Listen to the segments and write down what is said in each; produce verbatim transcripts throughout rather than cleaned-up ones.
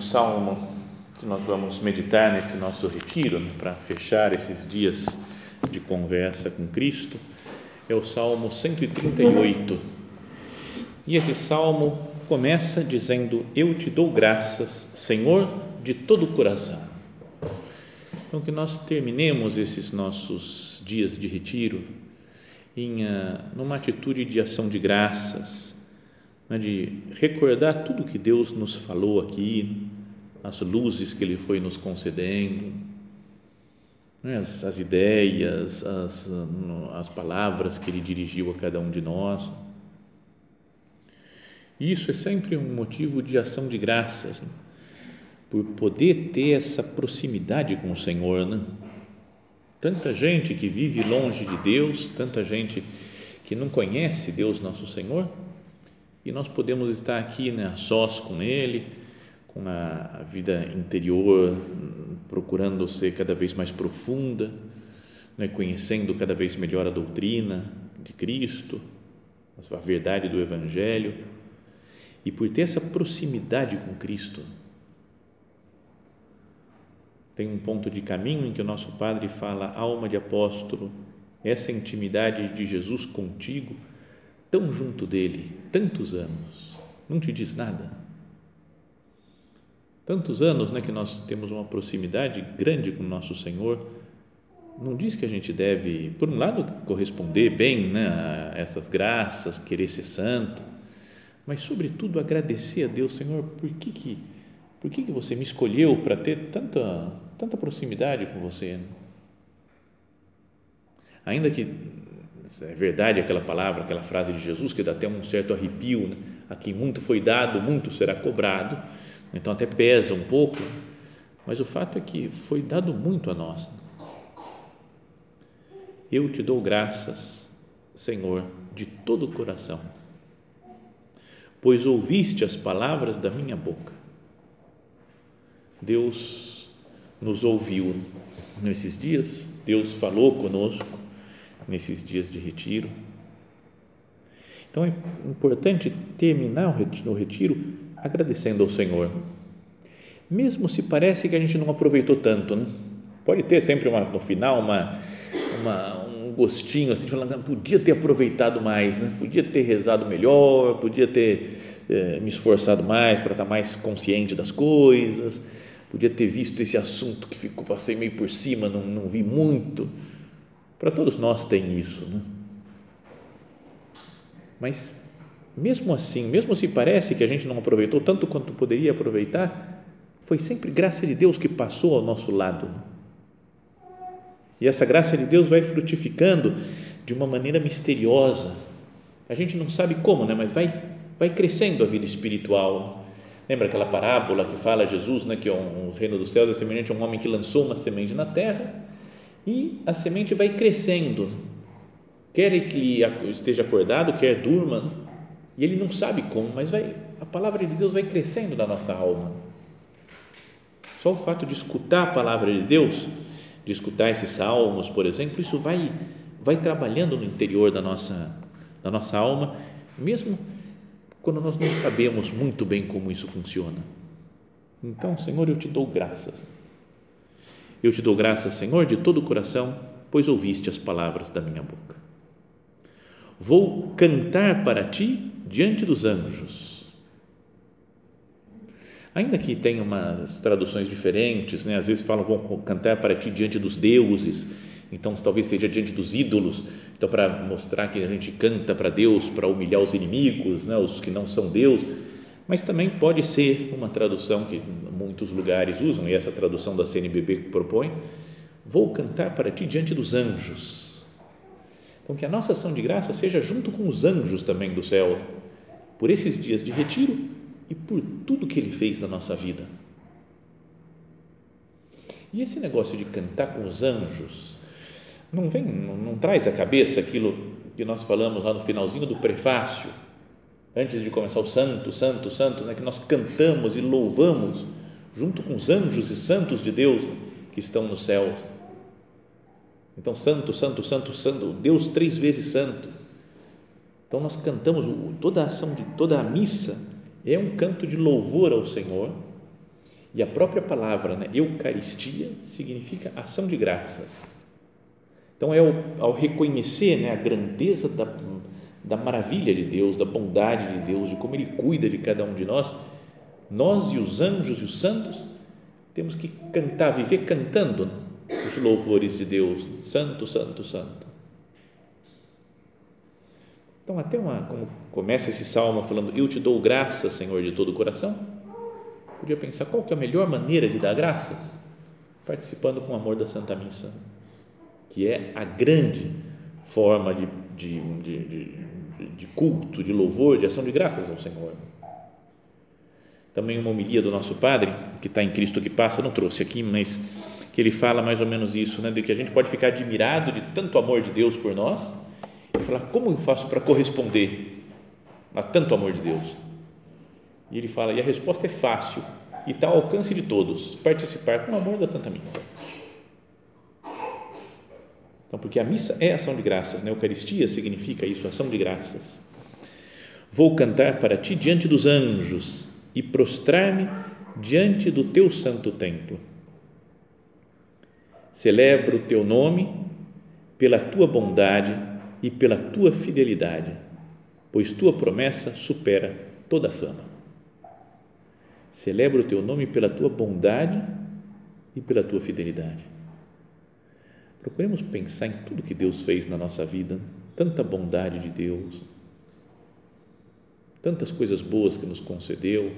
Salmo que nós vamos meditar nesse nosso retiro, né, para fechar esses dias de conversa com Cristo, é o Salmo cento e trinta e oito. E esse Salmo começa dizendo: eu te dou graças, Senhor, de todo o coração. Então, que nós terminemos esses nossos dias de retiro em, numa atitude de ação de graças, né, de recordar tudo que Deus nos falou aqui, as luzes que Ele foi nos concedendo, as, as ideias, as, as palavras que Ele dirigiu a cada um de nós. E isso é sempre um motivo de ação de graças, né? Por poder ter essa proximidade com o Senhor, né? Tanta gente que vive longe de Deus, tanta gente que não conhece Deus nosso Senhor, e nós podemos estar aqui, né, a sós com Ele, com a vida interior, procurando ser cada vez mais profunda, né, conhecendo cada vez melhor a doutrina de Cristo, a verdade do Evangelho, e por ter essa proximidade com Cristo. Tem um ponto de caminho em que o nosso Padre fala: alma de apóstolo, essa intimidade de Jesus contigo, tão junto dele, tantos anos, não te diz nada. Tantos anos, né, que nós temos uma proximidade grande com o nosso Senhor, não diz que a gente deve, por um lado, corresponder bem, né, a essas graças, querer ser santo, mas, sobretudo, agradecer a Deus: Senhor, por que, que, por que, que você me escolheu para ter tanta, tanta proximidade com você? Ainda que é verdade aquela palavra, aquela frase de Jesus, que dá até um certo arrepio, né? A quem muito foi dado, muito será cobrado. Então, até pesa um pouco, mas o fato é que foi dado muito a nós. Eu te dou graças, Senhor, de todo o coração, pois ouviste as palavras da minha boca. Deus nos ouviu nesses dias, Deus falou conosco nesses dias de retiro. Então, é importante terminar o retiro agradecendo ao Senhor, mesmo se parece que a gente não aproveitou tanto, né? Pode ter sempre uma, no final uma, uma, um gostinho assim, de falar: podia ter aproveitado mais, né? Podia ter rezado melhor, podia ter eh, me esforçado mais para estar mais consciente das coisas, podia ter visto esse assunto que ficou, passei meio por cima, não, não vi muito. Para todos nós tem isso, né? Mas mesmo assim, mesmo se parece que a gente não aproveitou tanto quanto poderia aproveitar, foi sempre graça de Deus que passou ao nosso lado. E essa graça de Deus vai frutificando de uma maneira misteriosa. A gente não sabe como, né? Mas vai, vai crescendo a vida espiritual. Lembra aquela parábola que fala Jesus, né, que o reino dos céus é semelhante a um homem que lançou uma semente na terra, e a semente vai crescendo. Quer que ele esteja acordado, quer durma, e ele não sabe como, mas vai, a palavra de Deus vai crescendo na nossa alma. Só o fato de escutar a palavra de Deus, de escutar esses salmos, por exemplo, isso vai, vai trabalhando no interior da nossa, da nossa alma, mesmo quando nós não sabemos muito bem como isso funciona. Então, Senhor, eu te dou graças. Eu te dou graças, Senhor, de todo o coração, pois ouviste as palavras da minha boca. Vou cantar para ti diante dos anjos. Ainda que tenha umas traduções diferentes, né? Às vezes falam, vão cantar para ti diante dos deuses, então talvez seja diante dos ídolos, então para mostrar que a gente canta para Deus, para humilhar os inimigos, né? Os que não são Deus, mas também pode ser uma tradução que muitos lugares usam, e essa tradução da C N B B que propõe, vou cantar para ti diante dos anjos. Então, que a nossa ação de graça seja junto com os anjos também do céu, por esses dias de retiro e por tudo que Ele fez na nossa vida. E esse negócio de cantar com os anjos, não vem, não, não traz à cabeça aquilo que nós falamos lá no finalzinho do prefácio, antes de começar o santo, santo, santo, né, que nós cantamos e louvamos junto com os anjos e santos de Deus que estão no céu. Então, santo, santo, santo, santo, Deus três vezes santo. Então, nós cantamos, toda a ação, de toda a missa é um canto de louvor ao Senhor, e a própria palavra, né, Eucaristia, significa ação de graças. Então, é ao, ao reconhecer, né, a grandeza da da maravilha de Deus, da bondade de Deus, de como Ele cuida de cada um de nós, nós e os anjos e os santos temos que cantar, viver cantando, né, os louvores de Deus, santo, santo, santo. Então, até uma, como começa esse salmo falando, eu te dou graças, Senhor, de todo o coração, podia pensar, qual que é a melhor maneira de dar graças? Participando com o amor da Santa Missa, que é a grande forma de De, de, de, de culto, de louvor, de ação de graças ao Senhor. Também uma homilia do nosso padre, que está em Cristo que Passa, eu não trouxe aqui, mas que ele fala mais ou menos isso, né, de que a gente pode ficar admirado de tanto amor de Deus por nós e falar, como eu faço para corresponder a tanto amor de Deus? E ele fala, e a resposta é fácil e está ao alcance de todos, participar com o amor da Santa Missa. Então, porque a missa é ação de graças, né? Eucaristia significa isso, ação de graças. Vou cantar para ti diante dos anjos e prostrar-me diante do teu santo templo. Celebro o teu nome pela tua bondade e pela tua fidelidade, pois tua promessa supera toda a fama. Celebro o teu nome pela tua bondade e pela tua fidelidade. Procuremos pensar em tudo que Deus fez na nossa vida, tanta bondade de Deus, tantas coisas boas que nos concedeu,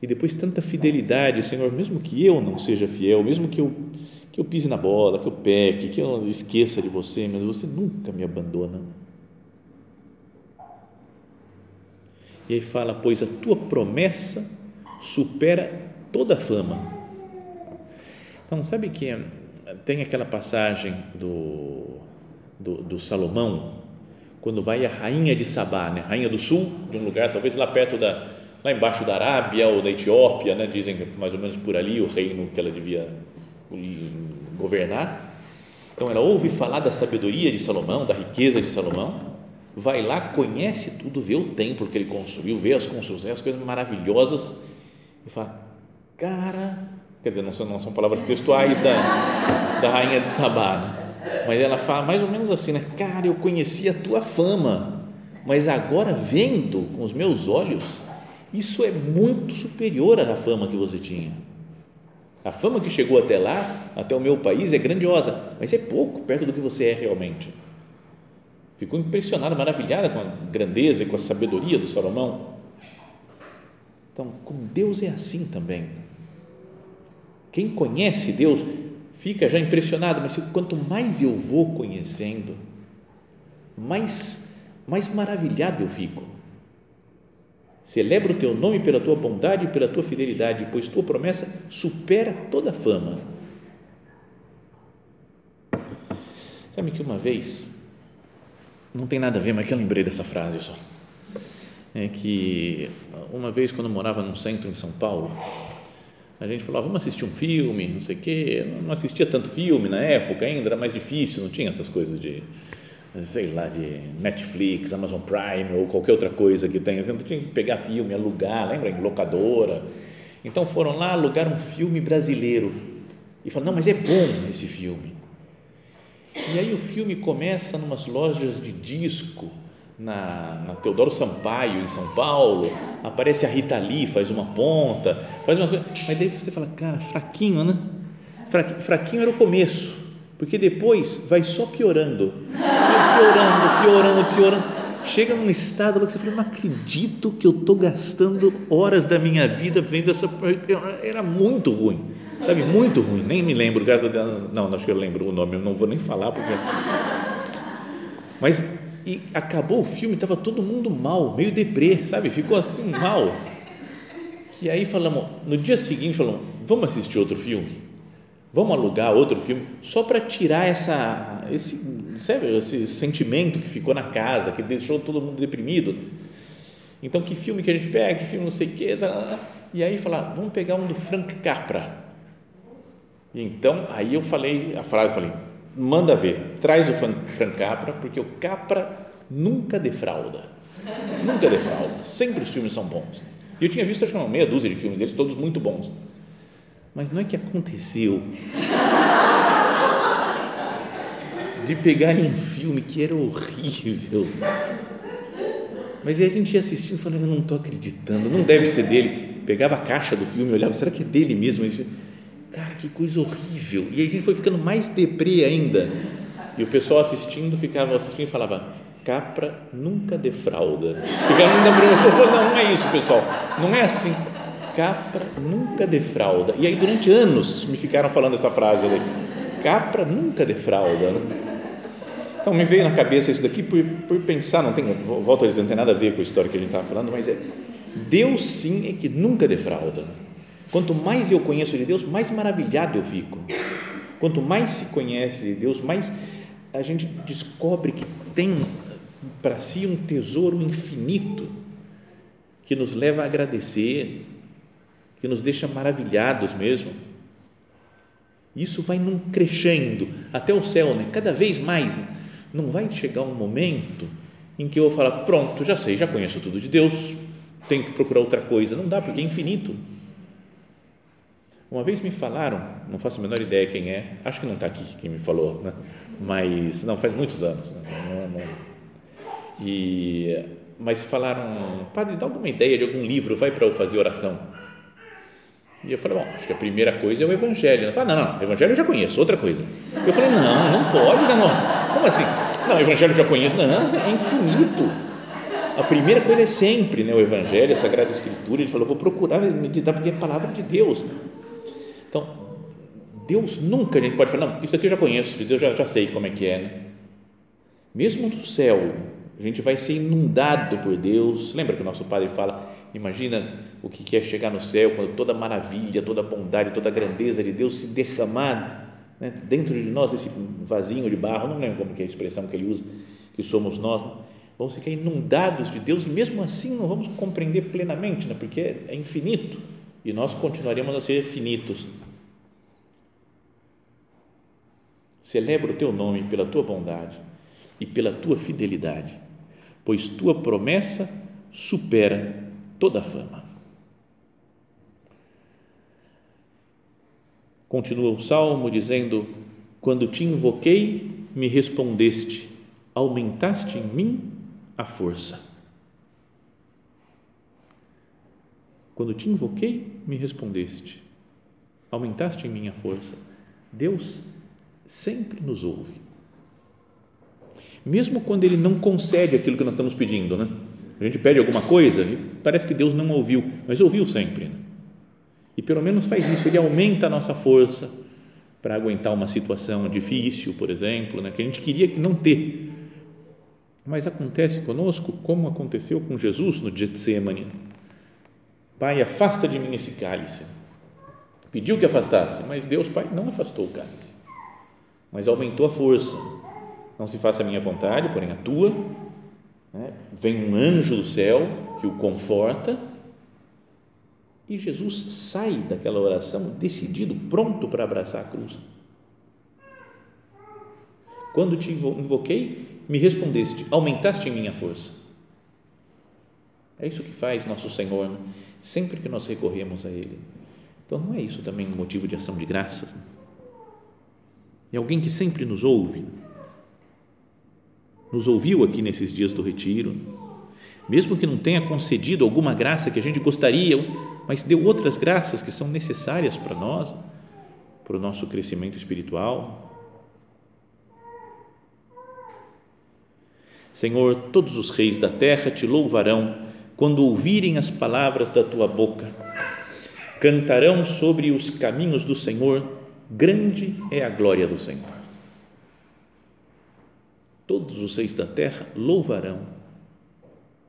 e depois tanta fidelidade, Senhor, mesmo que eu não seja fiel, mesmo que eu, que eu pise na bola, que eu peque, que eu esqueça de você, mas você nunca me abandona. E aí fala, pois a tua promessa supera toda a fama. Então, sabe que é tem aquela passagem do, do, do Salomão, quando vai a rainha de Sabá, né? Rainha do sul, de um lugar, talvez lá perto, da, lá embaixo da Arábia ou da Etiópia, né? Dizem que mais ou menos por ali o reino que ela devia governar. Então, ela ouve falar da sabedoria de Salomão, da riqueza de Salomão, vai lá, conhece tudo, vê o templo que ele construiu, vê as construções, as coisas maravilhosas, e fala, cara... Quer dizer, não são, não são palavras textuais da, da rainha de Sabá, né? Mas ela fala mais ou menos assim, né? Cara, eu conheci a tua fama, mas agora vendo com os meus olhos, isso é muito superior à fama que você tinha. A fama que chegou até lá, até o meu país, é grandiosa, mas é pouco perto do que você é realmente. Ficou impressionada, maravilhada com a grandeza e com a sabedoria do Salomão. Então, com Deus é assim também. Quem conhece Deus fica já impressionado, mas quanto mais eu vou conhecendo, mais, mais maravilhado eu fico. Celebro o teu nome pela tua bondade e pela tua fidelidade, pois tua promessa supera toda a fama. Sabe que uma vez, não tem nada a ver, mas que eu lembrei dessa frase só, é que uma vez quando eu morava num centro em São Paulo, a gente falava, vamos assistir um filme, não sei o quê, não assistia tanto filme na época ainda, era mais difícil, não tinha essas coisas de, sei lá, de Netflix, Amazon Prime ou qualquer outra coisa que tenha, você tinha que pegar filme, alugar, lembra, em locadora, então foram lá alugar um filme brasileiro e falaram, não, mas é bom esse filme, e aí o filme começa numas lojas de disco, na, na Teodoro Sampaio, em São Paulo, aparece a Rita Lee, faz uma ponta, faz umas coisas, mas daí você fala, cara, fraquinho, né? Fraquinho, fraquinho era o começo, porque depois vai só piorando, piorando, piorando, piorando, chega num estado que você fala, não acredito que eu estou gastando horas da minha vida vendo essa, era muito ruim, sabe, muito ruim, nem me lembro, não, acho que eu lembro o nome, eu não vou nem falar, porque, mas, e acabou o filme, estava todo mundo mal, meio deprê, sabe, ficou assim mal, que aí falamos, no dia seguinte falamos, vamos assistir outro filme, vamos alugar outro filme, só para tirar essa, esse, sabe, esse sentimento que ficou na casa, que deixou todo mundo deprimido, então que filme que a gente pega, que filme não sei o que, e aí falar, vamos pegar um do Frank Capra, e então, aí eu falei a frase, falei, manda ver, traz o Frank Capra, porque o Capra nunca defrauda, nunca defrauda, sempre os filmes são bons, e eu tinha visto acho que uma meia dúzia de filmes deles, todos muito bons, mas não é que aconteceu de pegar um filme que era horrível, mas aí a gente ia assistindo falando, eu não estou acreditando, não deve ser dele, pegava a caixa do filme e olhava, será que é dele mesmo? Cara, que coisa horrível, e a gente foi ficando mais deprê ainda, e o pessoal assistindo, ficava assistindo e falava, Capra nunca defrauda, ficava ainda brincando, não, não é isso pessoal, não é assim, Capra nunca defrauda, e aí durante anos me ficaram falando essa frase ali, Capra nunca defrauda, então me veio na cabeça isso daqui, por, por pensar, não tem, volto a dizer, não tem nada a ver com a história que a gente estava falando, mas é, Deus sim é que nunca defrauda. Quanto mais eu conheço de Deus, mais maravilhado eu fico. Quanto mais se conhece de Deus, mais a gente descobre que tem para si um tesouro infinito que nos leva a agradecer, que nos deixa maravilhados mesmo. Isso vai num crescendo até o céu, né? Cada vez mais. Né? Não vai chegar um momento em que eu vou falar, pronto, já sei, já conheço tudo de Deus, tenho que procurar outra coisa. Não dá, porque é infinito. Uma vez me falaram, não faço a menor ideia quem é, acho que não está aqui quem me falou, né? Mas, não, faz muitos anos, né? não, não. E, mas falaram, padre, dá alguma ideia de algum livro, vai para eu fazer oração, e eu falei, bom, acho que a primeira coisa é o Evangelho, ela fala, não, não, Evangelho eu já conheço, outra coisa, eu falei, não, não pode, não, como assim, não, Evangelho eu já conheço, não, é infinito, a primeira coisa é sempre, né, o Evangelho, a Sagrada Escritura, ele falou, vou procurar meditar, porque é a palavra de Deus, né? Então, Deus nunca a gente pode falar, não, isso aqui eu já conheço, de Deus já, já sei como é que é, né? Mesmo no céu, a gente vai ser inundado por Deus, lembra que o nosso padre fala, imagina o que é chegar no céu, quando toda maravilha, toda bondade, toda grandeza de Deus se derramar, né, dentro de nós, esse vasinho de barro, não lembro como que é a expressão que ele usa, que somos nós, né? Vamos ficar inundados de Deus, e mesmo assim não vamos compreender plenamente, né? Porque é, é infinito, e nós continuaremos a ser finitos. Celebro o teu nome pela tua bondade e pela tua fidelidade, pois tua promessa supera toda a fama. Continua o salmo dizendo, quando te invoquei, me respondeste, aumentaste em mim a força. Quando te invoquei, me respondeste, aumentaste em minha força. Deus sempre nos ouve, mesmo quando Ele não concede aquilo que nós estamos pedindo, né? A gente pede alguma coisa e parece que Deus não ouviu, mas ouviu sempre, né? E pelo menos faz isso, Ele aumenta a nossa força para aguentar uma situação difícil, por exemplo, né? Que a gente queria que não ter, mas acontece conosco como aconteceu com Jesus no Getsêmani. Pai, afasta de mim esse cálice. Pediu que afastasse, mas Deus, Pai, não afastou o cálice, mas aumentou a força. Não se faça a minha vontade, porém a tua. Né? Vem um anjo do céu que o conforta, e Jesus sai daquela oração decidido, pronto para abraçar a cruz. Quando te invoquei, me respondeste, aumentaste em minha força. É isso que faz nosso Senhor, né? Sempre que nós recorremos a Ele. Então, não é isso também um motivo de ação de graças? Né? É alguém que sempre nos ouve. nos ouviu aqui nesses dias do retiro, mesmo que não tenha concedido alguma graça que a gente gostaria, mas deu outras graças que são necessárias para nós, para o nosso crescimento espiritual. Senhor, todos os reis da terra te louvarão quando ouvirem as palavras da tua boca. Cantarão sobre os caminhos do Senhor, grande é a glória do Senhor. Todos os reis da terra louvarão,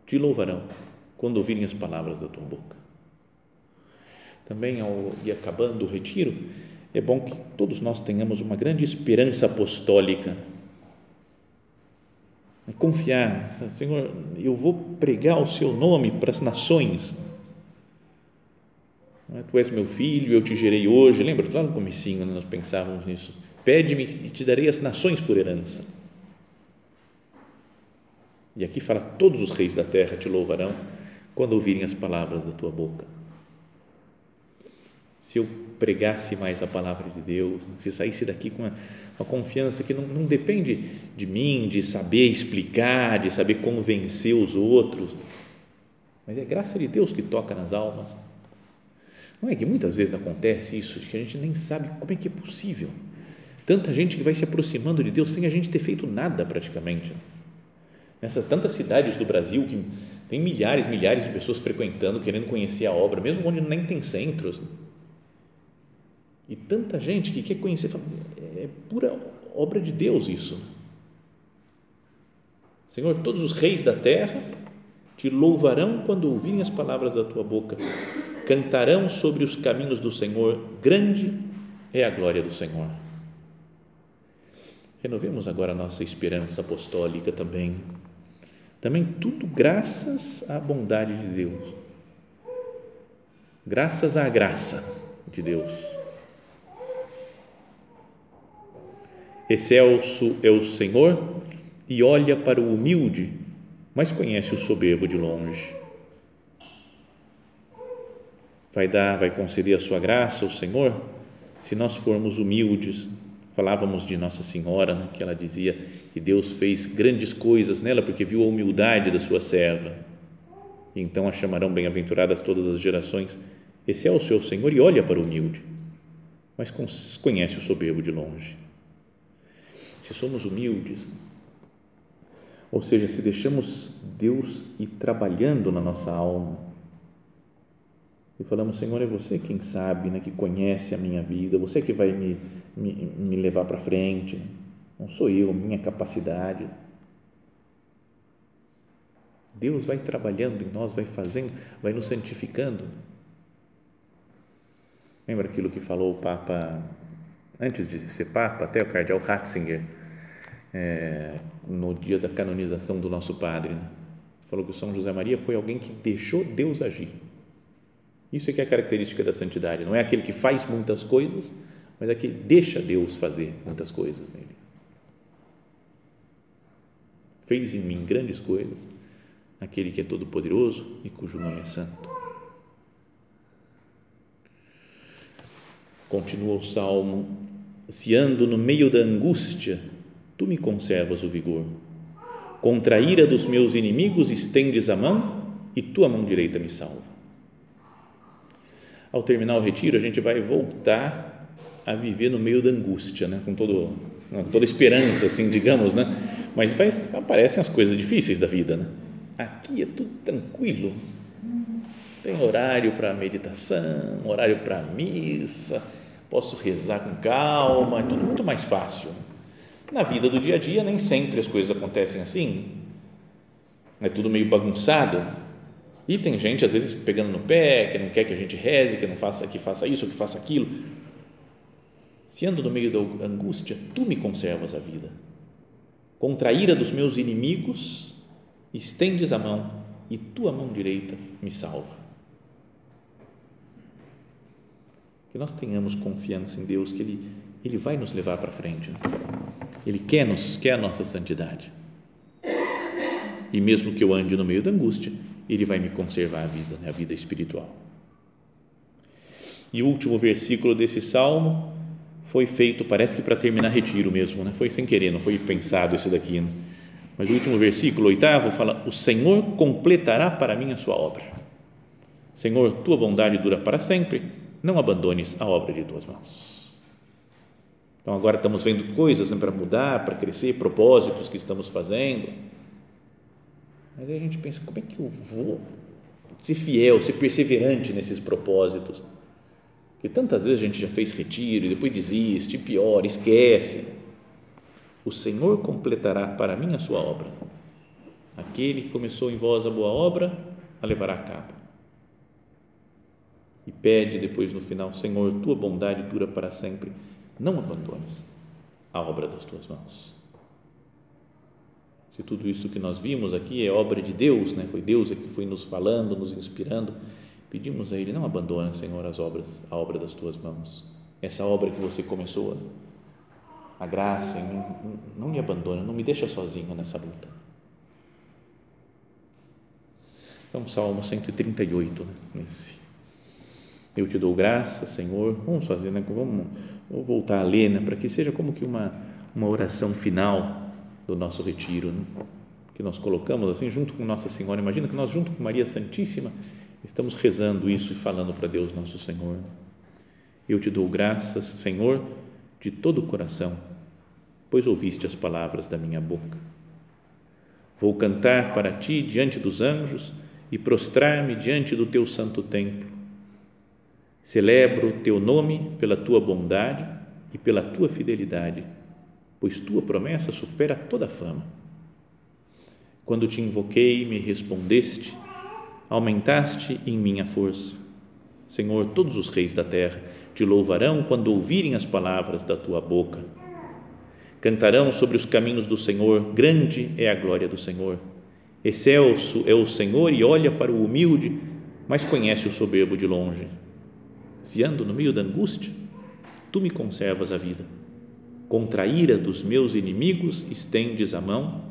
te louvarão quando ouvirem as palavras da tua boca. Também, ao ir acabando o retiro, é bom que todos nós tenhamos uma grande esperança apostólica. Confiar, Senhor, eu vou pregar o seu nome para as nações, tu és meu filho, eu te gerei hoje, lembra, lá no comecinho nós pensávamos nisso, pede-me e te darei as nações por herança, e aqui fala, todos os reis da terra te louvarão quando ouvirem as palavras da tua boca. Se eu pregasse mais a palavra de Deus, se saísse daqui com uma, uma confiança que não, não depende de mim, de saber explicar, de saber convencer os outros, mas é a graça de Deus que toca nas almas. Não é que muitas vezes acontece isso, de que a gente nem sabe como é que é possível, tanta gente que vai se aproximando de Deus sem a gente ter feito nada praticamente, nessas tantas cidades do Brasil que tem milhares, milhares de pessoas frequentando, querendo conhecer a obra, mesmo onde nem tem centros. E tanta gente que quer conhecer, é pura obra de Deus isso. Senhor, todos os reis da terra te louvarão quando ouvirem as palavras da tua boca, cantarão sobre os caminhos do Senhor, grande é a glória do Senhor. Renovemos agora a nossa esperança apostólica também, também tudo graças à bondade de Deus, graças à graça de Deus. Excelso é o Senhor e olha para o humilde, mas conhece o soberbo de longe. Vai dar, vai conceder a sua graça ao Senhor se nós formos humildes. Falávamos de Nossa Senhora, né, que ela dizia que Deus fez grandes coisas nela porque viu a humildade da sua serva. E então a chamarão bem-aventuradas todas as gerações. Excelso é o Senhor e olha para o humilde, mas conhece o soberbo de longe. Se somos humildes, ou seja, se deixamos Deus ir trabalhando na nossa alma e falamos, Senhor, é você quem sabe, né, que conhece a minha vida, você que vai me, me, me levar para frente, né? Não sou eu, minha capacidade. Deus vai trabalhando em nós, vai fazendo, vai nos santificando. Lembra aquilo que falou o Papa antes de ser Papa, até o cardeal Ratzinger, é, no dia da canonização do nosso padre, né? Falou que o São José Maria foi alguém que deixou Deus agir. Isso é que é a característica da santidade, não é aquele que faz muitas coisas, mas é aquele que deixa Deus fazer muitas coisas nele. Fez em mim grandes coisas, aquele que é todo poderoso e cujo nome é santo. Continua o Salmo, se ando no meio da angústia, tu me conservas o vigor. Contra a ira dos meus inimigos estendes a mão e tua mão direita me salva. Ao terminar o retiro, a gente vai voltar a viver no meio da angústia, né? com, todo, com toda esperança, assim, digamos, né? Mas vai, aparecem as coisas difíceis da vida, né? Aqui é tudo tranquilo. Tem horário para meditação, horário para missa, posso rezar com calma, é tudo muito mais fácil. Na vida do dia a dia, nem sempre as coisas acontecem assim, é tudo meio bagunçado, e tem gente, às vezes, pegando no pé, que não quer que a gente reze, que não faça, que faça isso, que faça aquilo. Se ando no meio da angústia, tu me conservas a vida. Contra a ira dos meus inimigos, estendes a mão e tua mão direita me salva. Que nós tenhamos confiança em Deus, que Ele, Ele vai nos levar para frente. Ele quer, nos, quer a nossa santidade. E mesmo que eu ande no meio da angústia, Ele vai me conservar a vida, né? A vida espiritual. E o último versículo desse salmo foi feito, parece que para terminar retiro mesmo, né? Foi sem querer, não foi pensado esse daqui, né? Mas o último versículo, oitavo, fala: o Senhor completará para mim a sua obra. Senhor, tua bondade dura para sempre, não abandones a obra de tuas mãos. Então, agora estamos vendo coisas, né, para mudar, para crescer, propósitos que estamos fazendo. Mas aí a gente pensa, como é que eu vou ser fiel, ser perseverante nesses propósitos? Porque tantas vezes a gente já fez retiro e depois desiste, piora, esquece. O Senhor completará para mim a sua obra. Aquele que começou em vós a boa obra, a levará a cabo. E pede depois no final: Senhor, tua bondade dura para sempre, não abandones a obra das tuas mãos. Se tudo isso que nós vimos aqui é obra de Deus, né? Foi Deus que foi nos falando, nos inspirando, pedimos a Ele: não abandona, Senhor, as obras, a obra das tuas mãos, essa obra que você começou, a graça, não, não me abandona, não me deixa sozinho nessa luta. Então, Salmo cento e trinta e oito, né? Esse. Eu te dou graça, Senhor. Vamos fazer, né? Vamos, vamos voltar a ler, né? Para que seja como que uma, uma oração final do nosso retiro, né? Que nós colocamos assim junto com Nossa Senhora. Imagina que nós, junto com Maria Santíssima, estamos rezando isso e falando para Deus nosso Senhor. Eu te dou graças, Senhor, de todo o coração, pois ouviste as palavras da minha boca. Vou cantar para ti diante dos anjos e prostrar-me diante do teu santo templo. Celebro o teu nome pela tua bondade e pela tua fidelidade, pois tua promessa supera toda a fama. Quando te invoquei, me respondeste, aumentaste em minha força. Senhor, todos os reis da terra te louvarão quando ouvirem as palavras da tua boca. Cantarão sobre os caminhos do Senhor, grande é a glória do Senhor. Excelso é o Senhor e olha para o humilde, mas conhece o soberbo de longe. Se ando no meio da angústia, tu me conservas a vida. Contra a ira dos meus inimigos estendes a mão,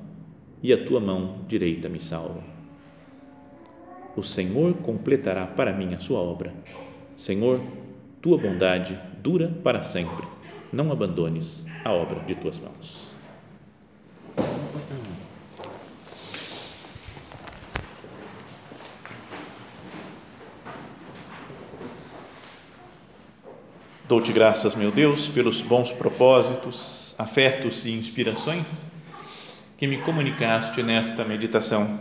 e a tua mão direita me salva. O Senhor completará para mim a sua obra. Senhor, tua bondade dura para sempre. Não abandones a obra de tuas mãos. Dou-te graças, meu Deus, pelos bons propósitos, afetos e inspirações que me comunicaste nesta meditação.